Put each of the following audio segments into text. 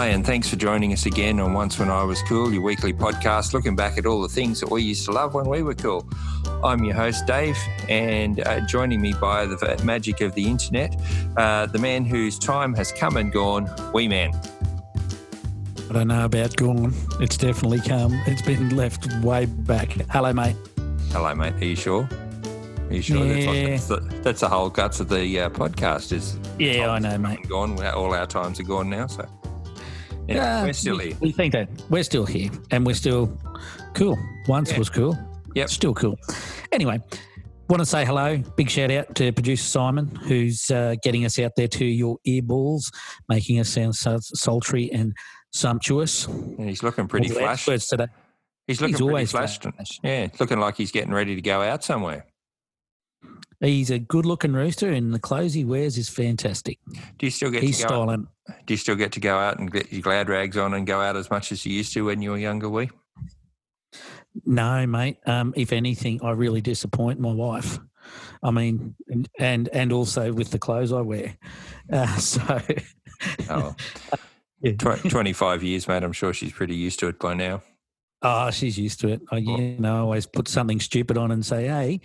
Hi, and thanks for joining us again on Once When I Was Cool, your weekly podcast, looking back at all the things that we used to love when we were cool. I'm your host, Dave, and joining me by the magic of the internet, the man whose time has come and gone, Wee Man. I don't know about gone. It's definitely come. It's been left way back. Hello, mate. Hello, mate. Are you sure? Are you sure? Yeah. That's the whole guts of the podcast is... Yeah, I know, mate. Gone. All our times are gone now, so... Yeah, we're still here. We think that we're still here and we're still cool. Once was cool. Yep. Still cool. Anyway, want to say hello. Big shout out to producer Simon, who's getting us out there to your earballs, making us sound sultry and sumptuous. And he's looking pretty flashed. Today. He's pretty flashed. Yeah, looking like he's getting ready to go out somewhere. He's a good-looking rooster, and the clothes he wears is fantastic. Do you still get to go out and get your glad rags on and go out as much as you used to when you were younger, Wee? No, mate. If anything, I really disappoint my wife. I mean, and also with the clothes I wear. Oh, 25 years, mate. I'm sure she's pretty used to it by now. Oh, she's used to it. I always put something stupid on and say, hey,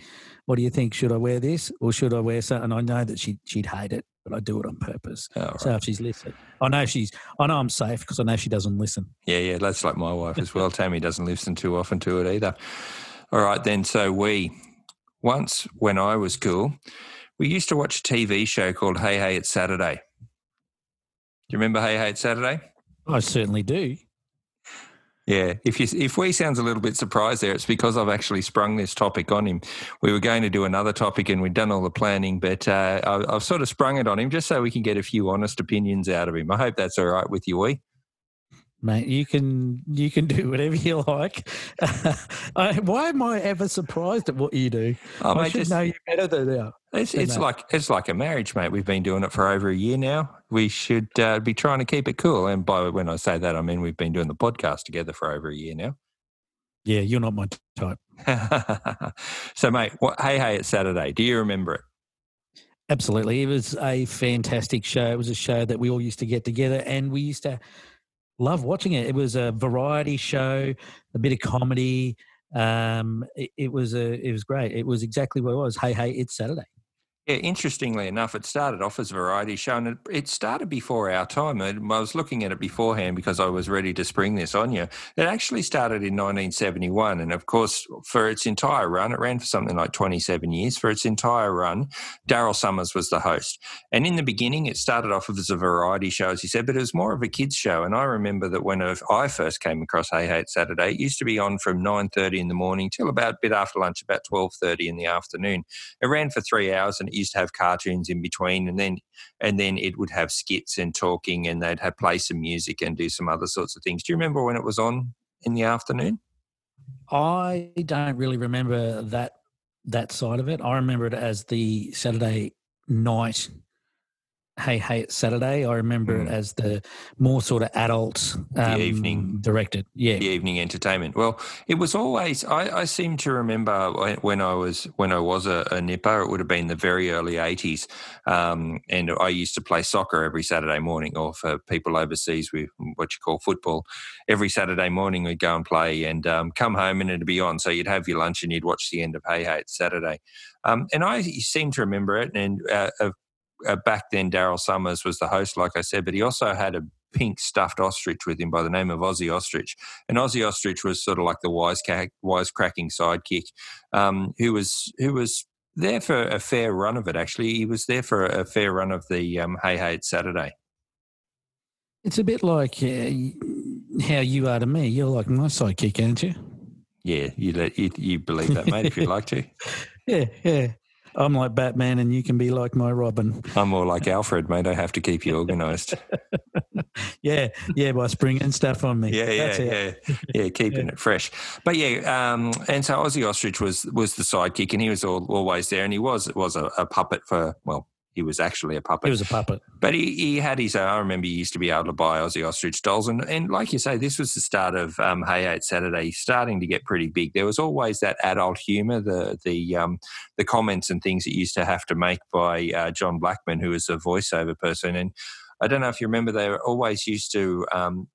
what do you think? Should I wear this or should I wear something? I know that she'd hate it, but I do it on purpose. Oh, right. So if she's listened, I know I'm safe because I know she doesn't listen. Yeah, that's like my wife as well. Tammy doesn't listen too often to it either. All right then, so once when I was cool, we used to watch a TV show called Hey, Hey, It's Saturday. Do you remember Hey, Hey, It's Saturday? I certainly do. Yeah, if Wee sounds a little bit surprised there, it's because I've actually sprung this topic on him. We were going to do another topic and we'd done all the planning, but I've sort of sprung it on him just so we can get a few honest opinions out of him. I hope that's all right with you, Wee. Mate, you can do whatever you like. Why am I ever surprised at what you do? I should know you better than that. It's like a marriage, mate. We've been doing it for over a year now. We should be trying to keep it cool. And by when I say that, I mean we've been doing the podcast together for over a year now. Yeah, you're not my type. So, mate, Hey, It's Saturday. Do you remember it? Absolutely. It was a fantastic show. It was a show that we all used to get together and we used to love watching it. It was a variety show, a bit of comedy. It was great. It was exactly what it was. Hey, hey, it's Saturday. Yeah, interestingly enough, it started off as a variety show, and it started before our time. I was looking at it beforehand because I was ready to spring this on you. It actually started in 1971, and of course, for its entire run, it ran for something like 27 years. For its entire run, Daryl Summers was the host. And in the beginning, it started off as a variety show, as he said, but it was more of a kids' show. And I remember that when I first came across Hey Hey It's Saturday, it used to be on from 9:30 in the morning till about a bit after lunch, about 12:30 in the afternoon. It ran for 3 hours, and it used to have cartoons in between, and then it would have skits and talking, and they'd have play some music and do some other sorts of things. Do you remember when it was on in the afternoon? I don't really remember that side of it. I remember it as the Saturday night Hey Hey It's Saturday. I remember it as the more sort of adult the evening directed. Yeah. The evening entertainment. Well, it was always I seem to remember when I was a nipper, it would have been the very early 80s. And I used to play soccer every Saturday morning, or for people overseas with what you call football. Every Saturday morning we'd go and play and come home and it'd be on. So you'd have your lunch and you'd watch the end of Hey Hey It's Saturday. And I seem to remember it, and back then Daryl Summers was the host, like I said, but he also had a pink stuffed ostrich with him by the name of Ozzy Ostrich. And Ozzy Ostrich was sort of like the wisecracking sidekick who was there for a fair run of it, actually. He was there for a fair run of the Hey Hey It's Saturday. It's a bit like how you are to me. You're like my sidekick, aren't you? Yeah, you believe that, mate, if you'd like to. Yeah. I'm like Batman and you can be like my Robin. I'm more like Alfred, mate. I have to keep you organised. Yeah, by springing stuff on me. Yeah, keeping it fresh. But yeah, and so Ozzy Ostrich was the sidekick, and he was always there, and he was a puppet for, well, he was actually a puppet. He was a puppet. But he had his own. I remember he used to be able to buy Ozzy Ostrich dolls. And like you say, this was the start of Hey Hey It's Saturday starting to get pretty big. There was always that adult humour, the comments and things that you used to have to make by John Blackman, who was a voiceover person. And I don't know if you remember, they were always used to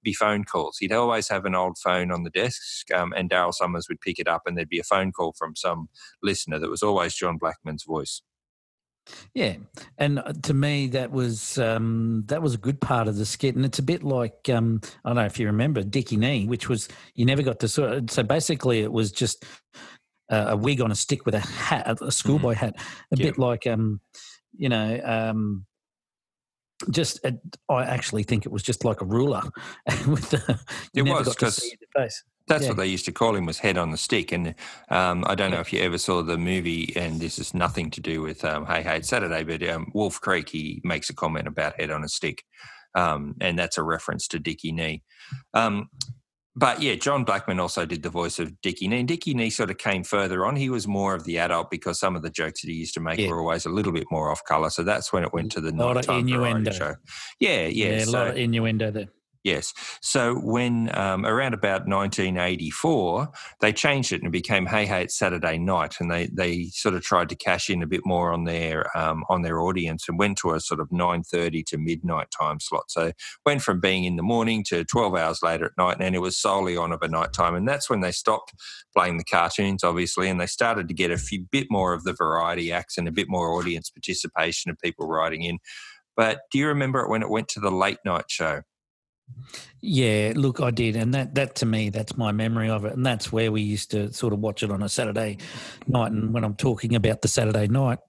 be phone calls. He'd always have an old phone on the desk, and Daryl Summers would pick it up and there'd be a phone call from some listener that was always John Blackman's voice. Yeah, and to me that was a good part of the skit, and it's a bit like I don't know if you remember Dickie Knee, which was you never got to sort of, so basically it was just a wig on a stick with a hat, a schoolboy hat, bit like you know. I actually think it was just like a ruler. It was because that's what they used to call him, was head on the stick. And I don't know if you ever saw the movie, and this is nothing to do with Hey, Hey, It's Saturday, but Wolf Creek, he makes a comment about head on a stick, and that's a reference to Dickie Knee. But, yeah, John Blackman also did the voice of Dickie Knee. And Dickie Knee sort of came further on. He was more of the adult because some of the jokes that he used to make were always a little bit more off-colour. So that's when it went to the nighttime variety show. Yeah, a lot of innuendo there. Yes. So when around about 1984, they changed it and it became Hey, Hey, It's Saturday Night, and they sort of tried to cash in a bit more on their audience and went to a sort of 9:30 to midnight time slot. So went from being in the morning to 12 hours later at night, and it was solely on of a night time. And that's when they stopped playing the cartoons, obviously, and they started to get a few bit more of the variety acts and a bit more audience participation of people writing in. But do you remember it when it went to the late night show? Yeah, look, I did, and that to me, that's my memory of it, and that's where we used to sort of watch it on a Saturday night. And when I'm talking about the Saturday night,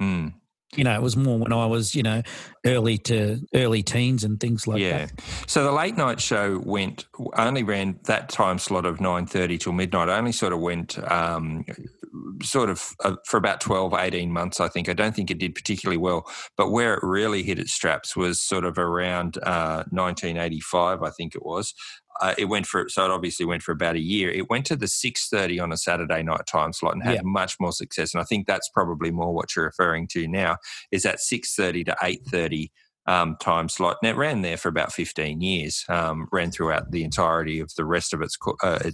you know, it was more when I was, you know, early teens and things like that. Yeah. So the late night show only ran that time slot of 9:30 till midnight. Only sort of went for about 12, 18 months, I think. I don't think it did particularly well, but where it really hit its straps was sort of around 1985, I think it was. It obviously went for about a year. It went to the 6:30 on a Saturday night time slot and had much more success. And I think that's probably more what you're referring to now, is that 6:30 to 8:30 time slot. And it ran there for about 15 years, ran throughout the entirety of the rest of its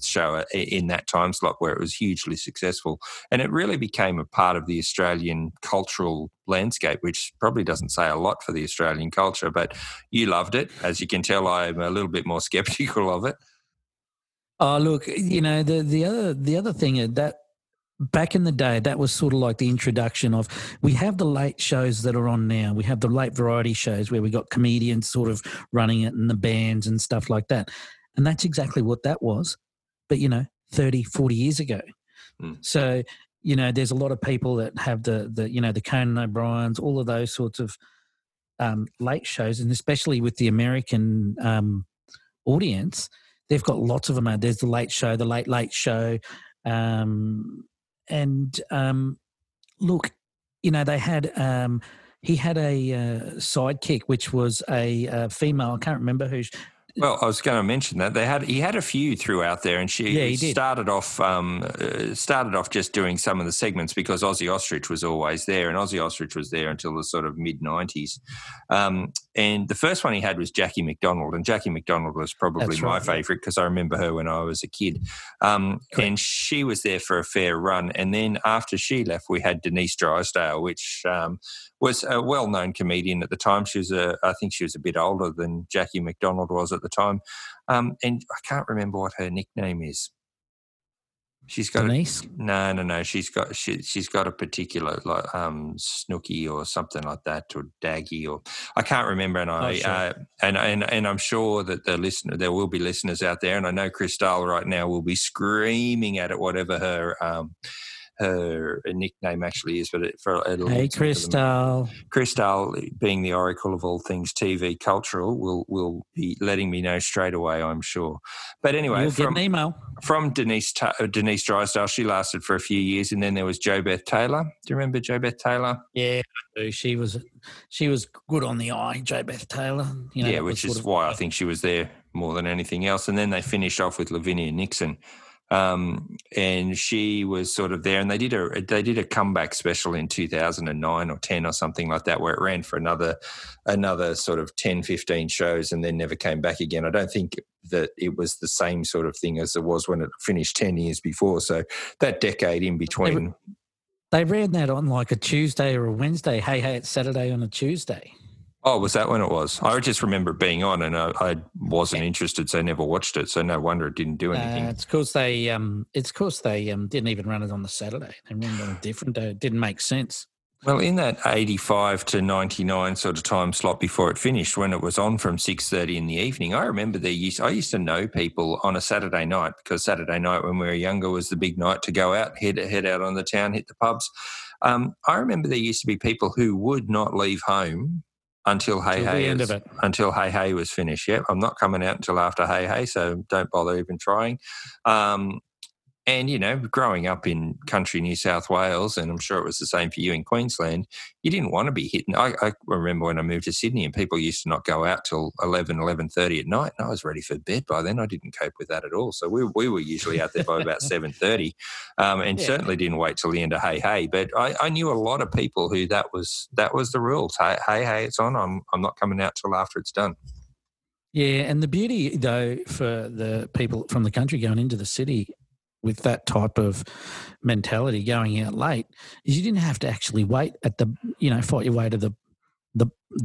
show in that time slot, where it was hugely successful. And it really became a part of the Australian cultural landscape, which probably doesn't say a lot for the Australian culture, but you loved it. As you can tell, I'm a little bit more sceptical of it. Oh, look, you know, the other thing that back in the day, that was sort of like the introduction of, we have the late shows that are on now. We have the late variety shows where we got comedians sort of running it and the bands and stuff like that. And that's exactly what that was, but, you know, 30, 40 years ago. Mm. So, you know, there's a lot of people that have the Conan O'Briens, all of those sorts of late shows, and especially with the American audience, they've got lots of them out. There's the late show, the late, late show, look, you know, they had he had a sidekick, which was a female. I can't remember who. Well, I was going to mention that he had a few throughout there, and she started off just doing some of the segments because Ozzy Ostrich was always there, and Ozzy Ostrich was there until the sort of mid-90s. And the first one he had was Jackie McDonald, and Jackie McDonald was probably my favourite because I remember her when I was a kid. And she was there for a fair run, and then after she left, we had Denise Drysdale, which was a well-known comedian at the time. I think she was a bit older than Jackie McDonald was at the time. And I can't remember what her nickname is. She's got Denise? No. She's got a particular, like Snooky or something like that, or Daggy, or I can't remember. And I'm sure that there will be listeners out there, and I know Chris Dahl right now will be screaming at it, whatever her nickname actually is, but hey, Chris Dahl, being the oracle of all things TV cultural, will be letting me know straight away, I'm sure. But anyway, you'll get an email from Denise Drysdale. She lasted for a few years, and then there was Jo Beth Taylor. Do you remember Jo Beth Taylor? Yeah, I do. She was good on the eye, Jo Beth Taylor. You know, yeah, which is why I think she was there more than anything else. And then they finished off with Lavinia Nixon. And she was sort of there, and they did a comeback special in 2009 or 10 or something like that, where it ran for another sort of 10, 15 shows and then never came back again. I don't think that it was the same sort of thing as it was when it finished 10 years before. So that decade in between. They ran that on like a Tuesday or a Wednesday. Hey, Hey, It's Saturday on a Tuesday. Oh, was that when it was? I just remember being on and I wasn't interested, so I never watched it. So no wonder it didn't do anything. It's because they didn't even run it on the Saturday. They ran it on a different day. It didn't make sense. Well, in that 85 to 99 sort of time slot before it finished, when it was on from 6:30 in the evening, I remember I used to know people on a Saturday night, because Saturday night when we were younger was the big night to go out, head out on the town, hit the pubs. I remember there used to be people who would not leave home until Hey Hey was finished. Yep, I'm not coming out until after Hey Hey, so don't bother even trying. And, you know, growing up in country New South Wales, and I'm sure it was the same for you in Queensland, you didn't want to be hitting. I remember when I moved to Sydney and people used to not go out till 11:30 at night, and I was ready for bed by then. I didn't cope with that at all. So we were usually out there by about 7:30 and certainly didn't wait till the end of Hey Hey. But I knew a lot of people who that was the rules. Hey, it's on. I'm not coming out till after it's done. Yeah, and the beauty, though, for the people from the country going into the city with that type of mentality going out late is you didn't have to actually wait at the, you know, fight your way to the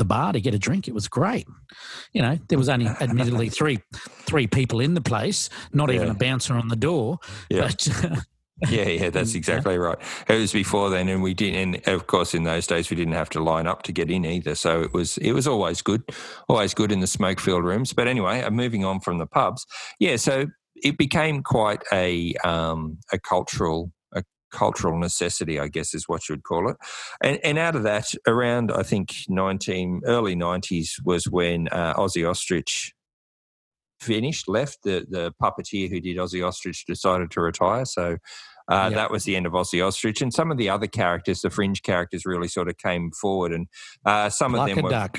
bar to get a drink. It was great. You know, there was only admittedly three people in the place, not even a bouncer on the door. Yeah. But, yeah, that's exactly right. It was before then, and we didn't. And of course, in those days, we didn't have to line up to get in either. So it was always good in the smoke-filled rooms. But anyway, moving on from the pubs, yeah. So it became quite a cultural necessity, I guess, is what you'd call it. And out of that, around I think early 90s was when Ozzy Ostrich finished, left. The puppeteer who did Ozzy Ostrich decided to retire, so that was the end of Ozzy Ostrich. And some of the other characters, the fringe characters, really sort of came forward, and some of them were Duck.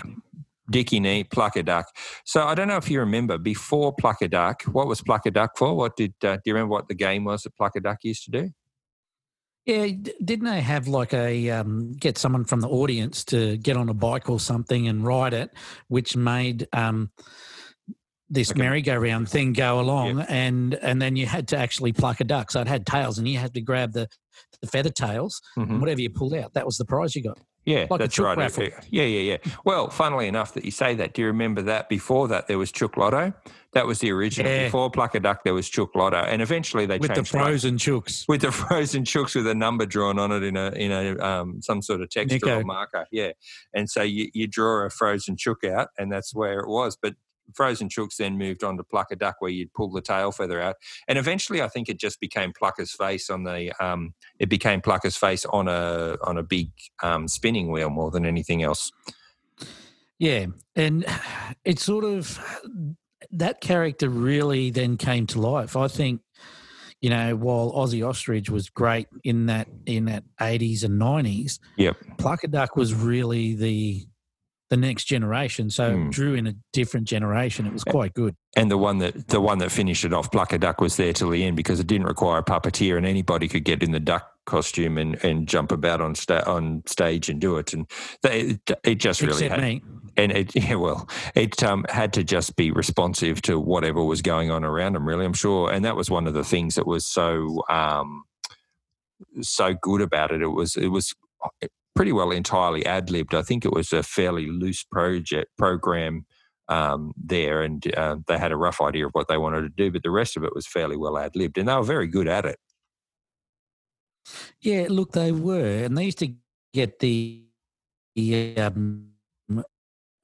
Dickie Knee, Plucka Duck. So I don't know if you remember, before Plucka Duck, what was Plucka Duck for? Do you remember what the game was that Plucka Duck used to do? Yeah, didn't they have like get someone from the audience to get on a bike or something and ride it, which made this merry-go-round thing go along, and then you had to actually pluck a duck. So it had tails, and you had to grab the feather tails, and whatever you pulled out, that was the prize you got. Yeah, like that's right. Raffle. Yeah. Well, funnily enough that you say that, do you remember that before that there was Chook Lotto? That was the original. Yeah. Before Plucka Duck, there was Chook Lotto, and eventually they changed with the frozen chooks with a number drawn on it in some sort of textile marker. Yeah, and so you draw a frozen chook out, and that's where it was. But frozen chooks then moved on to Plucka Duck, where you'd pull the tail feather out, and eventually I think it just became Plucka's face on the. It became Plucka's face on a big spinning wheel more than anything else. Yeah, and it sort of that character really then came to life. I think, you know, while Ozzy Ostrich was great in that 80s and 90s, Plucka Duck was really the next generation, so it drew in a different generation. It was quite good. And the one that finished it off, Plucka Duck, was there till the end because it didn't require a puppeteer, and anybody could get in the duck costume and jump about on stage and do it. And it just really had me. And it had to just be responsive to whatever was going on around them. Really, I'm sure, and that was one of the things that was so good about it. It was pretty well entirely ad-libbed. I think it was a fairly loose program there, and they had a rough idea of what they wanted to do, but the rest of it was fairly well ad-libbed, and they were very good at it. Yeah, look, they were, and they used to get the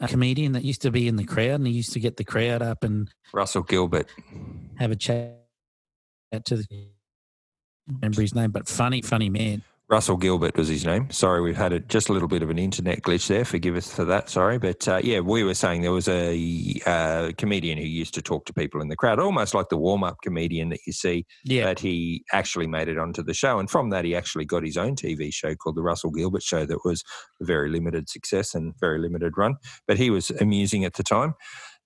comedian that used to be in the crowd, and he used to get the crowd up and Russell Gilbert have a chat to remember his name, but funny man. Russell Gilbert was his name. Sorry, we've had just a little bit of an internet glitch there. Forgive us for that. Sorry. But, we were saying there was a comedian who used to talk to people in the crowd, almost like the warm-up comedian that you see, but he actually made it onto the show. And from that, he actually got his own TV show called The Russell Gilbert Show that was a very limited success and very limited run. But he was amusing at the time.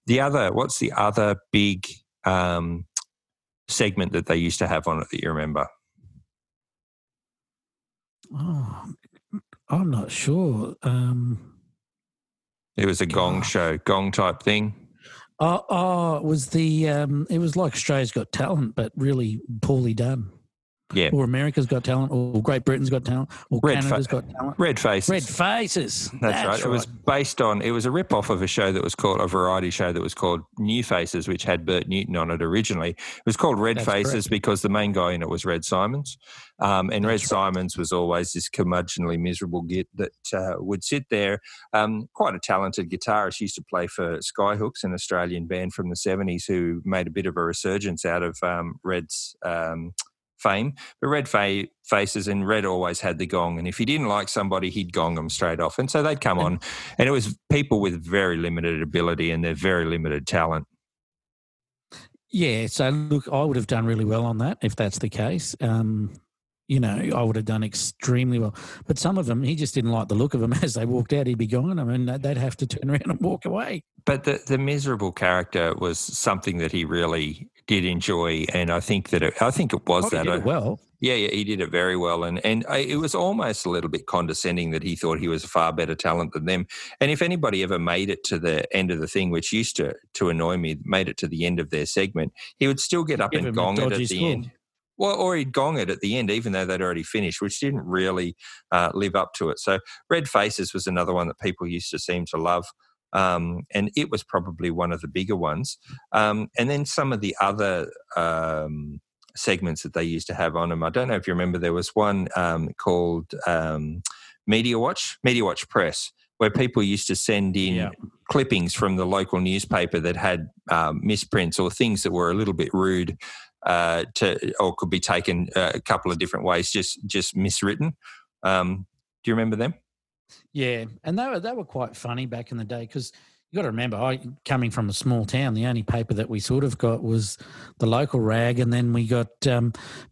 What's the other big segment that they used to have on it that you remember? Oh, I'm not sure. It was a gong show, gong type thing. It was like Australia's Got Talent, but really poorly done. yeah, or America's Got Talent, or Great Britain's Got Talent, or Canada's Got Talent. Red Faces. Red Faces. That's right. It was based on, it was a rip-off of a show that was called, a variety show that was called New Faces, which had Bert Newton on it originally. It was called Red Faces because the main guy in it was Red Symons. And Red Symons was always this curmudgeonly, miserable git that would sit there. Quite a talented guitarist. He used to play for Skyhooks, an Australian band from the 70s who made a bit of a resurgence out of Red's fame. But Red Faces and Red always had the gong. And if he didn't like somebody, he'd gong them straight off. And so they'd come on. And it was people with very limited ability and their very limited talent. Yeah, so look, I would have done really well on that if that's the case. You know, I would have done extremely well. But some of them, he just didn't like the look of them. As they walked out, he'd be gone. I mean, they'd have to turn around and walk away. But the miserable character was something that he really did enjoy, and I think that it was that. Did it well. Yeah, he did it very well, and it was almost a little bit condescending that he thought he was a far better talent than them. And if anybody ever made it to the end of the thing, which used to annoy me, made it to the end of their segment, he would still get up and gong it at the end. Well, or he'd gong it at the end, even though they'd already finished, which didn't really live up to it. So Red Faces was another one that people used to seem to love, and it was probably one of the bigger ones. And then some of the other segments that they used to have on them, I don't know if you remember, there was one called Media Watch Press, where people used to send in clippings from the local newspaper that had misprints or things that were a little bit rude, or could be taken a couple of different ways, just miswritten. Do you remember them? Yeah, and they were quite funny back in the day, because you got to remember, coming from a small town, the only paper that we sort of got was the local rag, and then we got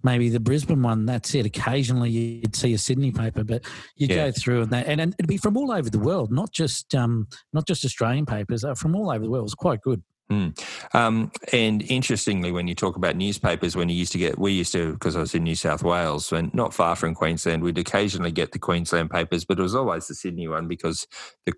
maybe the Brisbane one. That's it. Occasionally you'd see a Sydney paper, but you go through and it'd be from all over the world, not just Australian papers, from all over the world. It was quite good. And interestingly, when you talk about newspapers, because I was in New South Wales and not far from Queensland, we'd occasionally get the Queensland papers, but it was always the Sydney one because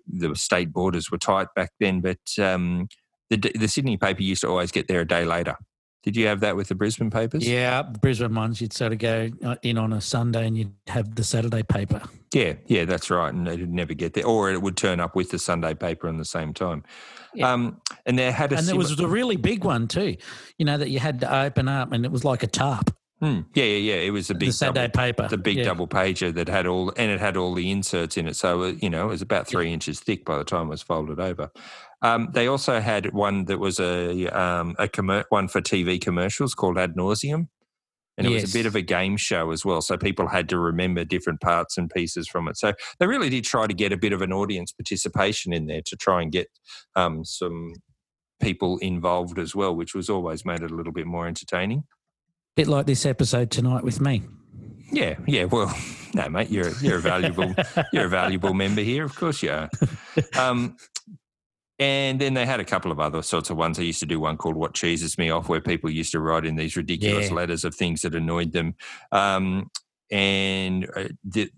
the state borders were tight back then. But the Sydney paper used to always get there a day later. Did you have that with the Brisbane papers? Yeah, Brisbane ones, you'd sort of go in on a Sunday and you'd have the Saturday paper. Yeah, that's right. And it'd never get there. Or it would turn up with the Sunday paper on the same time. Yeah. And there was a really big one too, you know, that you had to open up and it was like a tarp. Yeah. It was the Saturday paper. The big double pager that had all the inserts in it. So, you know, it was about 3 inches thick by the time it was folded over. They also had one that was one for TV commercials called Ad Nauseam, and it was a bit of a game show as well. So people had to remember different parts and pieces from it. So they really did try to get a bit of an audience participation in there to try and get some people involved as well, which was always made it a little bit more entertaining. Bit like this episode tonight with me. Yeah. Well, no, mate, you're a valuable member here. Of course you are. And then they had a couple of other sorts of ones. They used to do one called What Cheeses Me Off, where people used to write in these ridiculous letters of things that annoyed them. And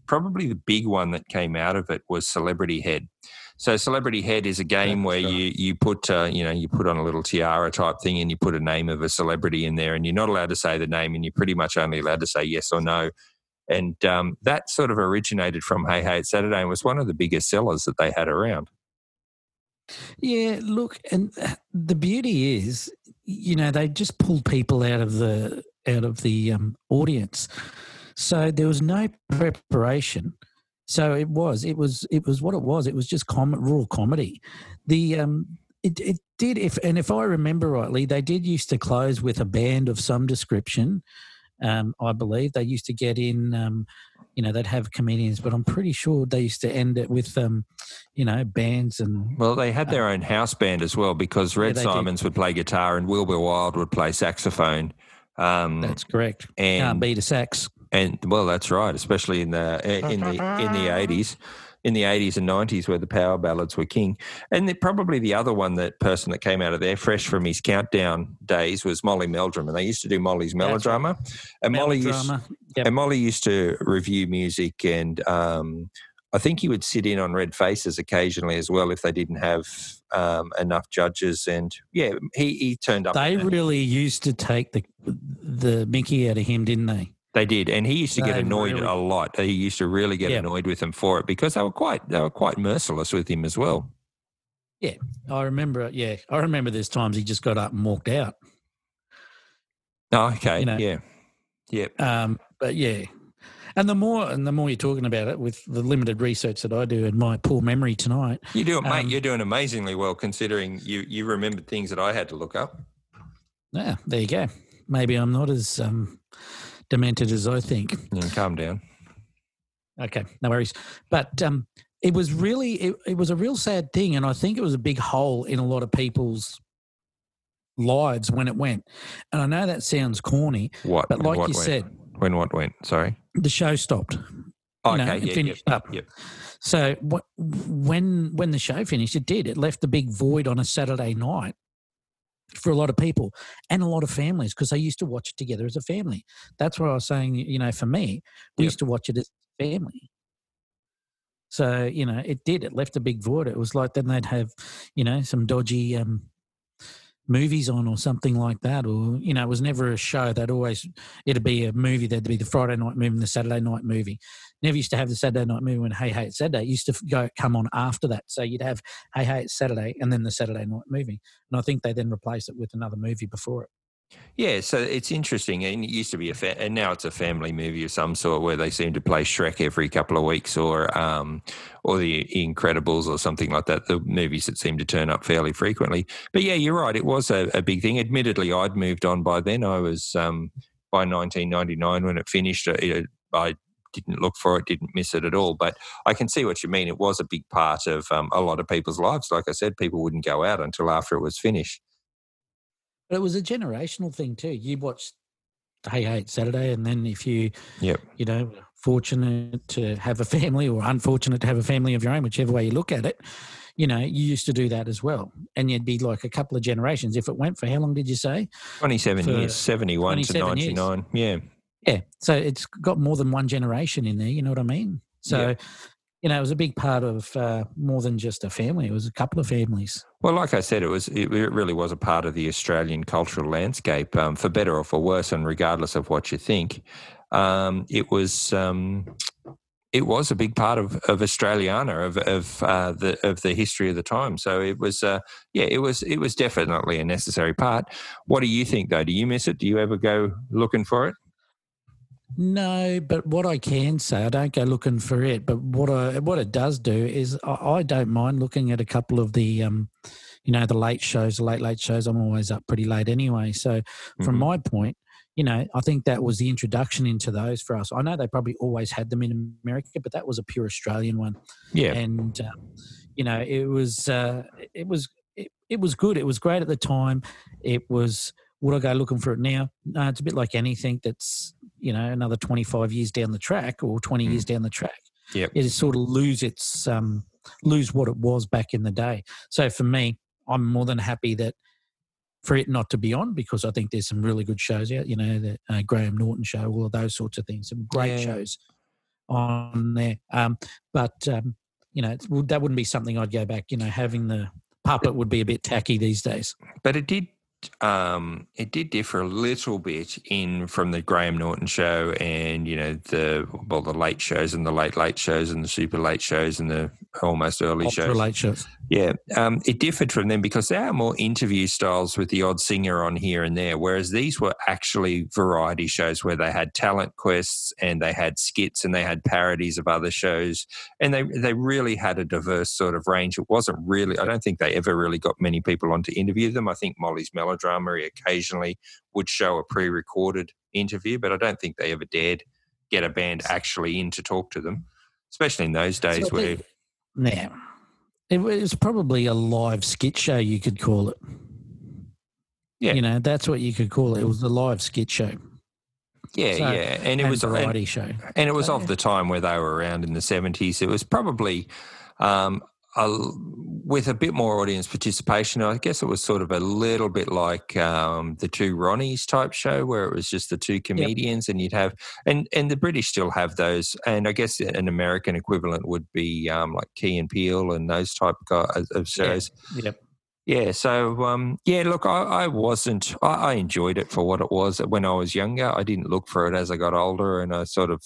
probably the big one that came out of it was Celebrity Head. So Celebrity Head is a game where you put on a little tiara type thing and you put a name of a celebrity in there, and you're not allowed to say the name and you're pretty much only allowed to say yes or no. And that sort of originated from Hey, Hey, It's Saturday, and was one of the biggest sellers that they had around. Yeah, look, and the beauty is, you know, they just pulled people out of the audience, so there was no preparation. So it was what it was. It was just raw comedy. If I remember rightly, they did used to close with a band of some description. I believe they used to get in. You know, they'd have comedians, but I'm pretty sure they used to end it with, you know, bands and... Well, they had their own house band as well, because Red Symons would play guitar and Wilbur Wilde would play saxophone. That's correct. And can't beat a sax. And well, that's right, especially in the 80s. In the 80s and 90s, where the power ballads were king. And probably the other one, that person that came out of there fresh from his Countdown days, was Molly Meldrum, and they used to do Molly's Melodrama. Right. And Molly used to review music, and I think he would sit in on Red Faces occasionally as well if they didn't have enough judges. And yeah, he turned up. They really used to take the mickey out of him, didn't they? They did, and he used to get annoyed a lot. He used to really get annoyed with them for it because they were quite merciless with him as well. Yeah, I remember. Yeah, I remember. There's times he just got up and walked out. Oh, okay. You know? Yeah. Yeah. But yeah, and the more you're talking about it, with the limited research that I do and my poor memory tonight, you do it, mate. You're doing amazingly well considering you remembered things that I had to look up. Yeah, there you go. Maybe I'm not as demented as I think. Yeah, calm down. Okay, no worries. But it was really, it was a real sad thing, and I think it was a big hole in a lot of people's lives when it went. And I know that sounds corny, but like you said. When what went? Sorry? The show stopped. Oh, okay, it finished up. Yep. So when the show finished, it did. It left a big void on a Saturday night for a lot of people and a lot of families because they used to watch it together as a family. That's what I was saying, you know, for me, we used to watch it as a family. So, you know, it did. It left a big void. It was like then they'd have, you know, some dodgy movies on or something like that, or, you know, it was never a show. It'd be a movie. There'd be the Friday night movie and the Saturday night movie. Never used to have the Saturday night movie when Hey, Hey, It's Saturday. It used to come on after that. So you'd have Hey, Hey, It's Saturday and then the Saturday night movie. And I think they then replaced it with another movie before it. Yeah, so it's interesting. And it used to be and now it's a family movie of some sort where they seem to play Shrek every couple of weeks or The Incredibles or something like that, the movies that seem to turn up fairly frequently. But, yeah, you're right. It was a big thing. Admittedly, I'd moved on by then. I was by 1999 when it finished, I didn't look for it, didn't miss it at all. But I can see what you mean. It was a big part of a lot of people's lives. Like I said, people wouldn't go out until after it was finished. But it was a generational thing too. You watched Hey Hey It's Saturday, and then if you, you know, fortunate to have a family or unfortunate to have a family of your own, whichever way you look at it, you know, you used to do that as well. And you'd be like a couple of generations. If it went for how long did you say? 27 years, 71 to 99. Years. Yeah. Yeah. So it's got more than one generation in there, you know what I mean? So you know, it was a big part of more than just a family. It was a couple of families. Well, like I said, it really was a part of the Australian cultural landscape, for better or for worse, and regardless of what you think, it was a big part of Australiana, of the history of the time. So it was, it was definitely a necessary part. What do you think, though? Do you miss it? Do you ever go looking for it? No, but what I can say, I don't go looking for it. But what it does do is I don't mind looking at a couple of the, you know, the late shows. I'm always up pretty late anyway. So from my point, you know, I think that was the introduction into those for us. I know they probably always had them in America, but that was a pure Australian one. Yeah, and you know, it was good. It was great at the time. It was. Would I go looking for it now? No, it's a bit like anything that's, you know, another 25 years down the track or 20 years down the track. Yep. It is sort of lose what it was back in the day. So for me, I'm more than happy that for it not to be on, because I think there's some really good shows out, you know, the Graham Norton show, all of those sorts of things, some great shows on there. You know, that wouldn't be something I'd go back, you know, having the puppet would be a bit tacky these days. But it did. It did differ a little bit from the Graham Norton show and, you know, the late shows and the late shows and the super late shows and the almost early shows. Ultra late shows. Yeah. It differed from them because they are more interview styles with the odd singer on here and there, whereas these were actually variety shows where they had talent quests and they had skits and they had parodies of other shows, and they really had a diverse sort of range. It wasn't really – I don't think they ever really got many people on to interview them. I think Molly's Melodrama occasionally would show a pre-recorded interview, but I don't think they ever dared get a band actually in to talk to them, especially in those days where... Yeah. It was probably a live skit show, you could call it. Yeah. You know, that's what you could call it. It was a live skit show. Yeah, so, yeah. And it was a variety show. And it was of the time where they were around in the 70s. It was probably... with a bit more audience participation, I guess it was sort of a little bit like The Two Ronnies type show where it was just the two comedians and you'd have – and the British still have those, and I guess an American equivalent would be like Key and Peel and those type of shows. Yep. yeah, so, yeah, look, I enjoyed it for what it was. When I was younger, I didn't look for it. As I got older, and I sort of,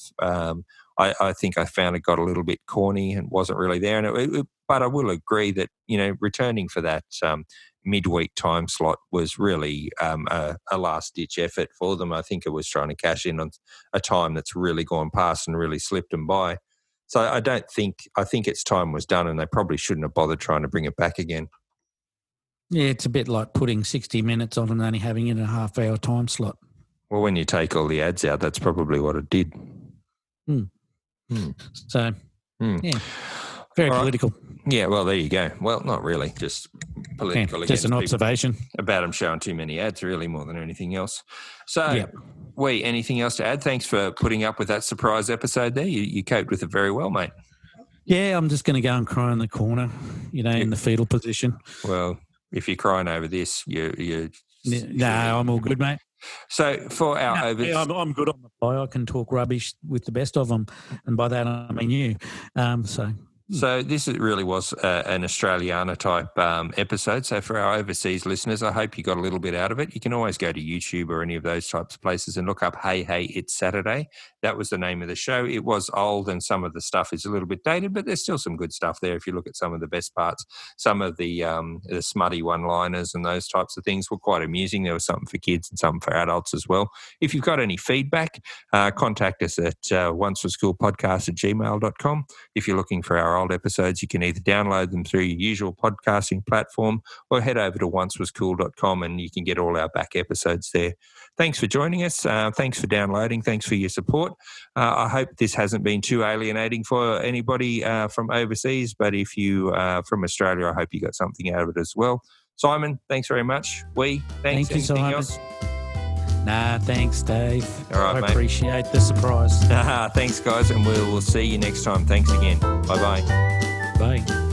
I think I found it got a little bit corny and wasn't really there. And but I will agree that, you know, returning for that midweek time slot was really a last-ditch effort for them. I think it was trying to cash in on a time that's really gone past and really slipped them by. So I think its time was done, and they probably shouldn't have bothered trying to bring it back again. Yeah, it's a bit like putting 60 minutes on and only having it in a half-hour time slot. Well, when you take all the ads out, that's probably what it did. Mm. Mm. So, yeah, very all political. Right. Yeah, well, there you go. Well, not really, just political. Yeah, just an observation. About them showing too many ads, really, more than anything else. So, yep. Wee, anything else to add? Thanks for putting up with that surprise episode there. You coped with it very well, mate. Yeah, I'm just going to go and cry in the corner, you know, in the fetal position. Well, if you're crying over this, No, I'm all good, mate. So for our I'm good on the fly. I can talk rubbish with the best of them, and by that I mean you. So this really was an Australiana type episode. So for our overseas listeners, I hope you got a little bit out of it. You can always go to YouTube or any of those types of places and look up Hey, Hey, It's Saturday. That was the name of the show. It was old and some of the stuff is a little bit dated, but there's still some good stuff there if you look at some of the best parts. Some of the smutty one-liners and those types of things were quite amusing. There was something for kids and something for adults as well. If you've got any feedback, contact us at onceforcoolpodcast@gmail.com. If you're looking for our old episodes, you can either download them through your usual podcasting platform or head over to oncewascool.com and you can get all our back episodes there. Thanks for joining us. Thanks for downloading. Thanks for your support. I hope this hasn't been too alienating for anybody from overseas, but if you are from Australia, I hope you got something out of it as well. Simon, thanks very much. Wee, thanks. Thank you, Simon. Else? Nah, thanks, Dave. All right, mate. I appreciate the surprise. Thanks, guys, and we'll see you next time. Thanks again. Bye-bye. Bye.